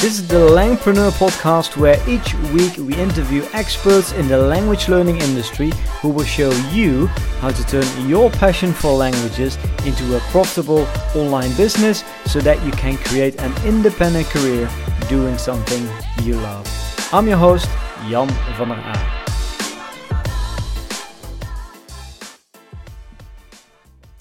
This is the Langpreneur podcast, where each week we interview experts in the language learning industry who will show you how to turn your passion for languages into a profitable online business so that you can create an independent career doing something you love. I'm your host, Jan van der Aa.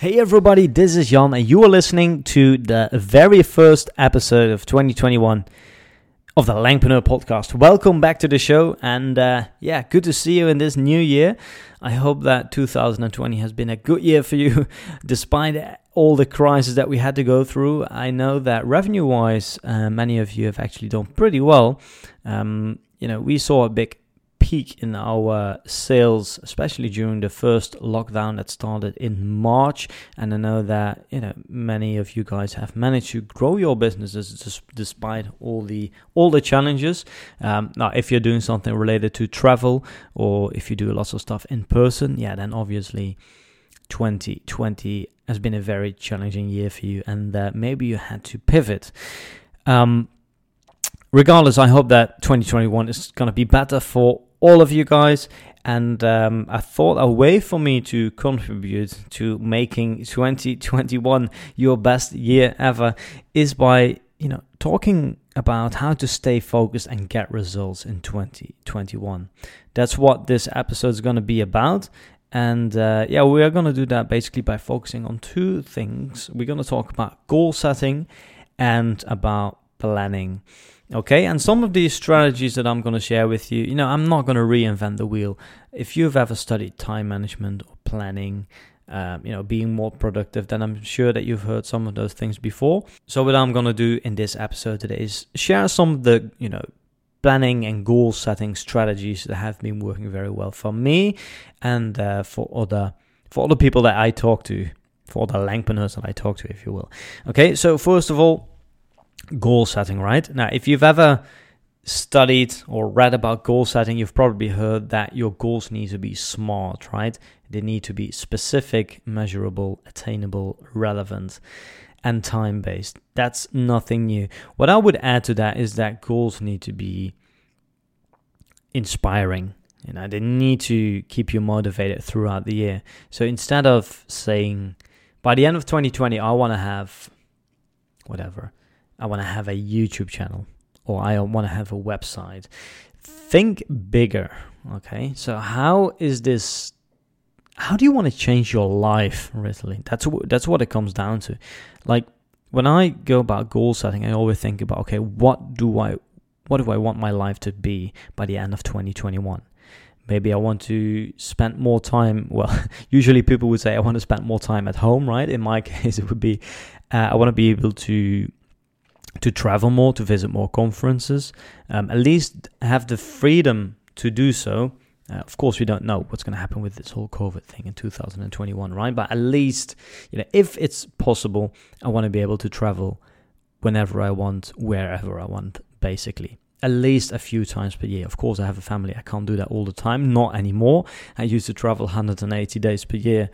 Hey everybody, this is Jan and you are listening to the very first episode of 2021 of the Langpreneur podcast. Welcome back to the show, and good to see you in this new year. I hope that 2020 has been a good year for you despite all the crisis that we had to go through. I know that revenue-wise, many of you have actually done pretty well. We saw a big peak in our sales, especially during the first lockdown that started in March, and I know that many of you guys have managed to grow your businesses despite all the challenges. Now, if you're doing something related to travel, or if you do lots of stuff in person, then obviously 2020 has been a very challenging year for you, and maybe you had to pivot. Regardless, I hope that 2021 is going to be better for all of you guys, and I thought a way for me to contribute to making 2021 your best year ever is by talking about how to stay focused and get results in 2021. That's what this episode is going to be about, and we are going to do that basically by focusing on two things. We're going to talk about goal setting and about planning. Okay, and some of these strategies that I'm going to share with you, I'm not going to reinvent the wheel. If you've ever studied time management or planning, being more productive, then I'm sure that you've heard some of those things before. So what I'm going to do in this episode today is share some of the, planning and goal setting strategies that have been working very well for me and for other people that I talk to, for the Langpreneurs that I talk to, if you will. Okay, so first of all, goal setting, right? Now, if you've ever studied or read about goal setting, you've probably heard that your goals need to be SMART, right? They need to be specific, measurable, attainable, relevant, and time-based. That's nothing new. What I would add to that is that goals need to be inspiring. They need to keep you motivated throughout the year. So instead of saying, by the end of 2020, I want to have whatever, I want to have a YouTube channel, or I want to have a website. Think bigger, okay? So how do you want to change your life, really? That's what it comes down to. Like, when I go about goal setting, I always think about, okay, what do I want my life to be by the end of 2021? Maybe I want to spend more time. Well, usually people would say I want to spend more time at home, right? In my case, it would be I want to be able to travel more, to visit more conferences, at least have the freedom to do so. Of course, we don't know what's going to happen with this whole COVID thing in 2021, right? But at least, if it's possible, I want to be able to travel whenever I want, wherever I want, basically. At least a few times per year. Of course, I have a family. I can't do that all the time. Not anymore. I used to travel 180 days per year,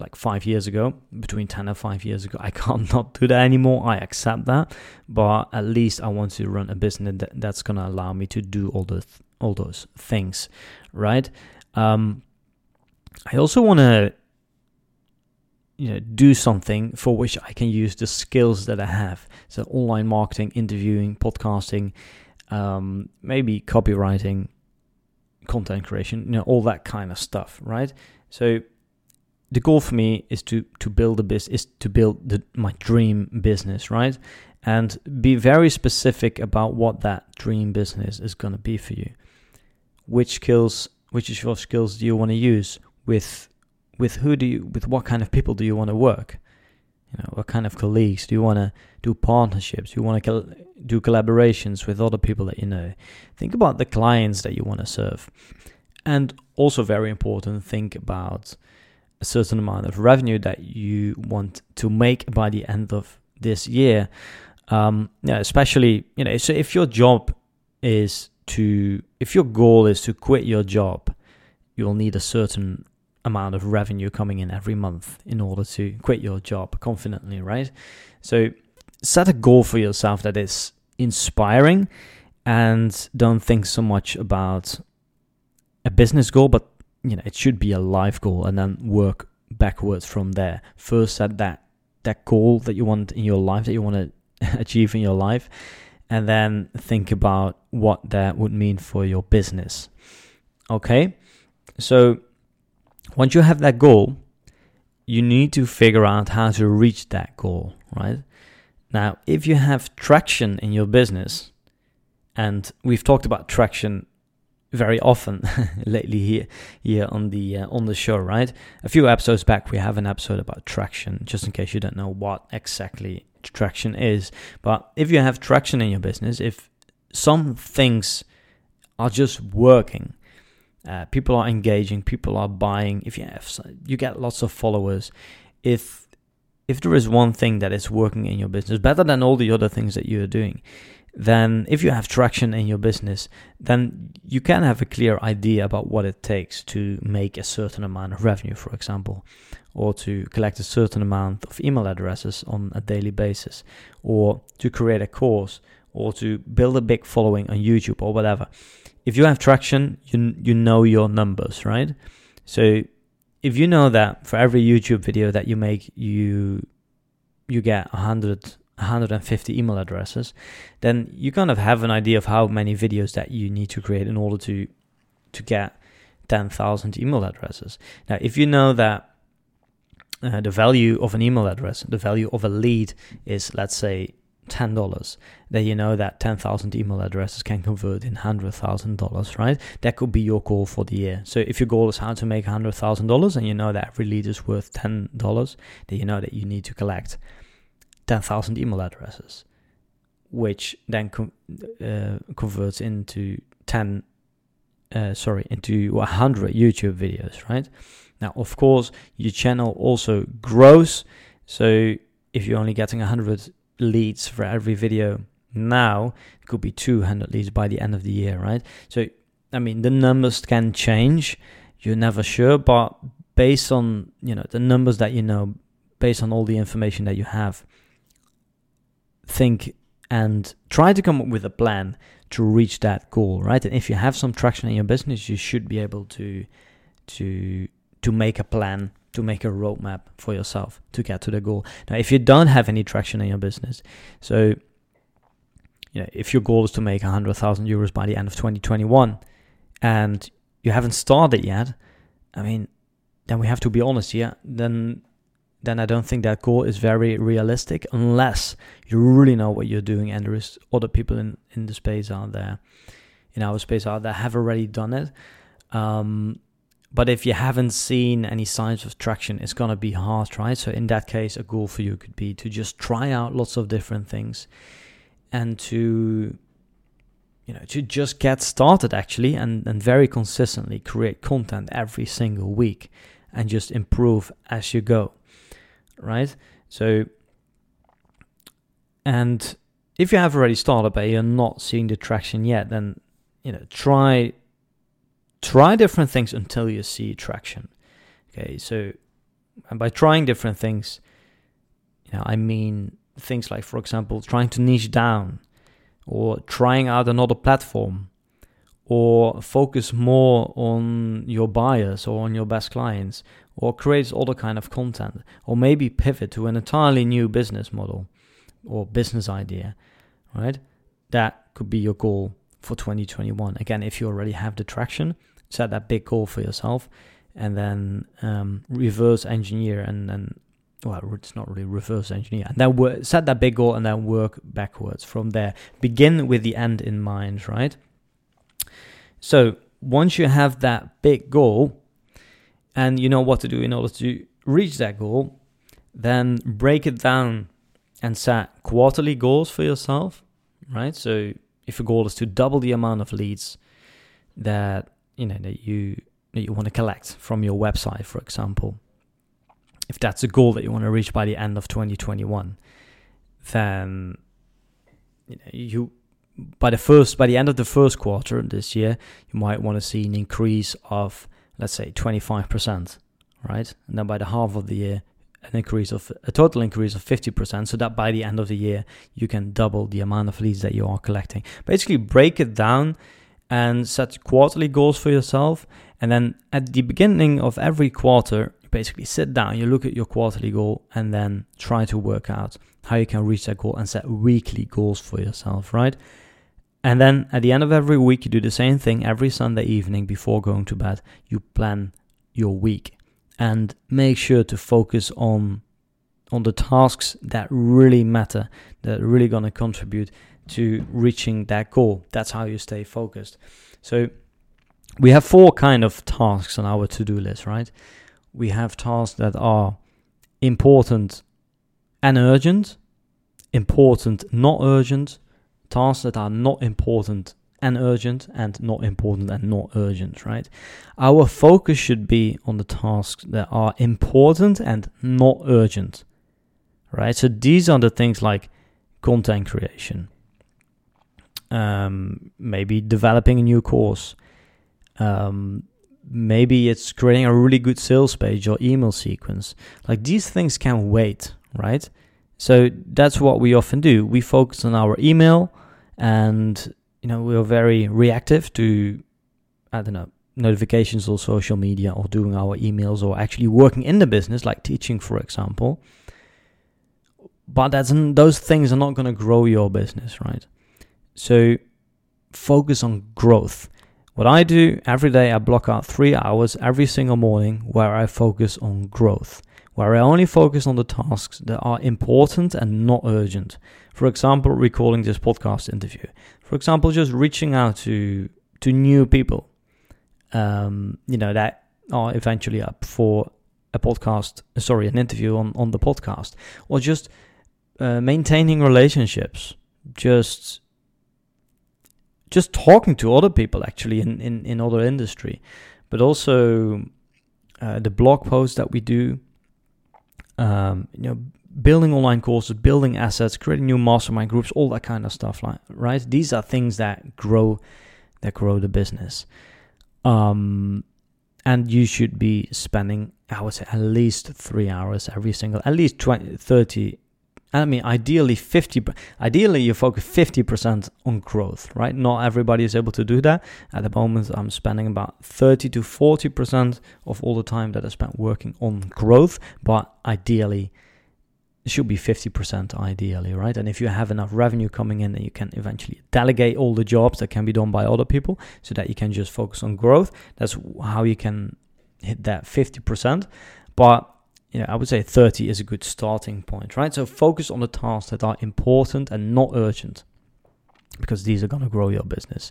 like 5 years ago, between 10 and 5 years ago. I can't not do that anymore. I accept that, but at least I want to run a business that's going to allow me to do all those things, right? I also want to, do something for which I can use the skills that I have. So online marketing, interviewing, podcasting, maybe copywriting, content creation, all that kind of stuff, right? So the goal for me is to build my dream business, right? And be very specific about what that dream business is going to be for you. Which of your skills do you want to use? With what kind of people do you want to work? What kind of colleagues? Do you want to do partnerships? Do you want to do collaborations with other people that you know? Think about the clients that you want to serve. And also very important, think about a certain amount of revenue that you want to make by the end of this year. Especially, so if your job is if your goal is to quit your job, you'll need a certain amount of revenue coming in every month in order to quit your job confidently, right? So set a goal for yourself that is inspiring, and don't think so much about a business goal, but you know, it should be a life goal, and then work backwards from there. First set that goal that you want in your life, that you want to achieve in your life, and then think about what that would mean for your business. Okay, so once you have that goal, you need to figure out how to reach that goal, right? Now, if you have traction in your business, and we've talked about traction very often lately here on the show, right? A few episodes back, we have an episode about traction, just in case you don't know what exactly traction is. But if you have traction in your business, if some things are just working, people are engaging, people are buying, if you get lots of followers, if there is one thing that is working in your business better than all the other things that you're doing, then if you have traction in your business, then you can have a clear idea about what it takes to make a certain amount of revenue, for example, or to collect a certain amount of email addresses on a daily basis, or to create a course, or to build a big following on YouTube or whatever. If you have traction, you know your numbers, right? So if you know that for every YouTube video that you make, you get 150 email addresses, then you kind of have an idea of how many videos that you need to create in order to get 10,000 email addresses. Now, if you know that the value of an email address, the value of a lead is, let's say, $10, then you know that 10,000 email addresses can convert in $100,000, right? That could be your goal for the year. So if your goal is how to make $100,000 and you know that every lead is worth $10, then you know that you need to collect 10,000 email addresses, which then converts into 100 YouTube videos, right? Now, of course, your channel also grows. So if you're only getting 100 leads for every video now, it could be 200 leads by the end of the year, right? So, I mean, the numbers can change. You're never sure, but based on, you know, the numbers that you know, based on all the information that you have, think and try to come up with a plan to reach that goal, right? And if you have some traction in your business, you should be able to make a plan, to make a roadmap for yourself to get to the goal. Now, if you don't have any traction in your business, so you know, if your goal is to make 100,000 euros by the end of 2021 and you haven't started yet, I mean, then we have to be honest here, then I don't think that goal is very realistic unless you really know what you're doing, and there is other people in the space out there, in our space out there, have already done it. But if you haven't seen any signs of traction, it's going to be hard, right? So in that case, a goal for you could be to just try out lots of different things and to, you know, to just get started actually and very consistently create content every single week and just improve as you go, right? So, and if you have already started but you're not seeing the traction yet, then, you know, try different things until you see traction. Okay, so, and by trying different things, you know, I mean things like, for example, trying to niche down, or trying out another platform, or focus more on your buyers or on your best clients, or create other kind of content, or maybe pivot to an entirely new business model or business idea, right? That could be your goal for 2021. Again, if you already have the traction, set that big goal for yourself and then reverse engineer and well, it's not really reverse engineer. And then set that big goal and then work backwards from there. Begin with the end in mind, right? So once you have that big goal and you know what to do in order to reach that goal, then break it down and set quarterly goals for yourself, right? So if your goal is to double the amount of leads that you know that you want to collect from your website, for example, if that's a goal that you want to reach by the end of 2021, then you know, by the end of the first quarter this year, you might want to see an increase of, let's say, 25%, right? And then by the half of the year, a total increase of 50%, so that by the end of the year you can double the amount of leads that you are collecting. Basically, break it down and set quarterly goals for yourself, and then at the beginning of every quarter, you basically sit down, you look at your quarterly goal, and then try to work out how you can reach that goal and set weekly goals for yourself, right? And then at the end of every week, you do the same thing. Every Sunday evening before going to bed, you plan your week and make sure to focus on the tasks that really matter, that are really going to contribute to reaching that goal. That's how you stay focused. So we have four kind of tasks on our to-do list, right? We have tasks that are important and urgent, important not urgent, tasks that are not important and urgent, and not important and not urgent, right? Our focus should be on the tasks that are important and not urgent, right? So these are the things like content creation, maybe developing a new course, maybe it's creating a really good sales page or email sequence. Like, these things can wait, right? So that's what we often do. We focus on our email, and we are very reactive to, notifications or social media or doing our emails or actually working in the business, like teaching, for example. But those things are not going to grow your business, right? So focus on growth. What I do every day, I block out 3 hours every single morning where I focus on growth, where I only focus on the tasks that are important and not urgent. For example, recalling this podcast interview. For example, just reaching out to new people, that are eventually up for an interview on the podcast, or just maintaining relationships, just talking to other people actually in other industry, but also the blog posts that we do, building online courses, building assets, creating new mastermind groups, all that kind of stuff, right? These are things that grow the business. And you should be spending, I would say, at least 3 hours every single, at least 20, 30, I mean, ideally 50, ideally you focus 50% on growth, right? Not everybody is able to do that. At the moment, I'm spending about 30 to 40% of all the time that I spent working on growth, but ideally it should be 50% ideally, right? And if you have enough revenue coming in, then you can eventually delegate all the jobs that can be done by other people so that you can just focus on growth. That's how you can hit that 50%. But I would say 30 is a good starting point, right? So focus on the tasks that are important and not urgent, because these are going to grow your business.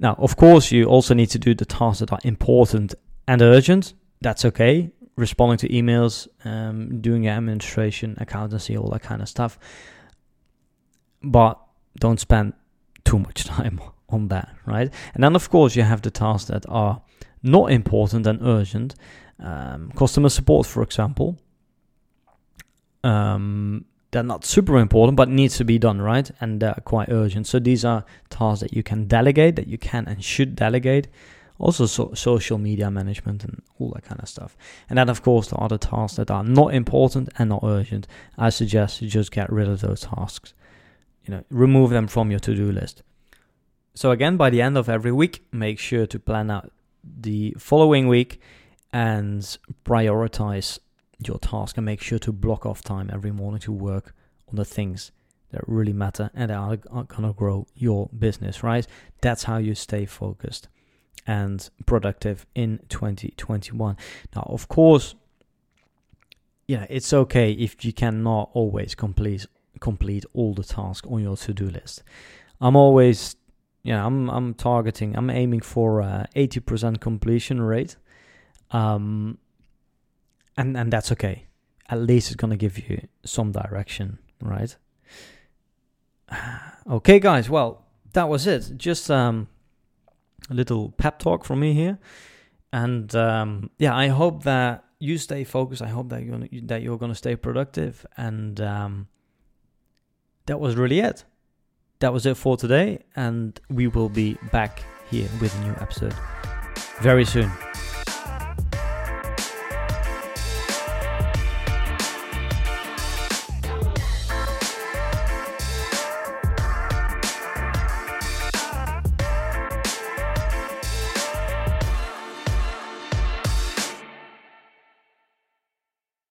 Now, of course, you also need to do the tasks that are important and urgent. That's okay. Responding to emails, doing your administration, accountancy, all that kind of stuff. But don't spend too much time on that, right? And then, of course, you have the tasks that are not important and urgent. Customer support, for example, they're not super important, but needs to be done, right? And they're quite urgent. So these are tasks that you can delegate, that you can and should delegate. Also social media management and all that kind of stuff. And then, of course, there are the tasks that are not important and not urgent. I suggest you just get rid of those tasks. Remove them from your to-do list. So again, by the end of every week, make sure to plan out the following week and prioritize your task, and make sure to block off time every morning to work on the things that really matter and that are going to grow your business, right? That's how you stay focused and productive in 2021. Now, of course, it's okay if you cannot always complete all the tasks on your to-do list. I'm always, I'm aiming for 80% completion rate. And that's okay. At least it's going to give you some direction, right? Okay, guys. Well, that was it. Just a little pep talk from me here. And I hope that you stay focused. I hope that you're gonna stay productive. And that was really it. That was it for today. And we will be back here with a new episode very soon.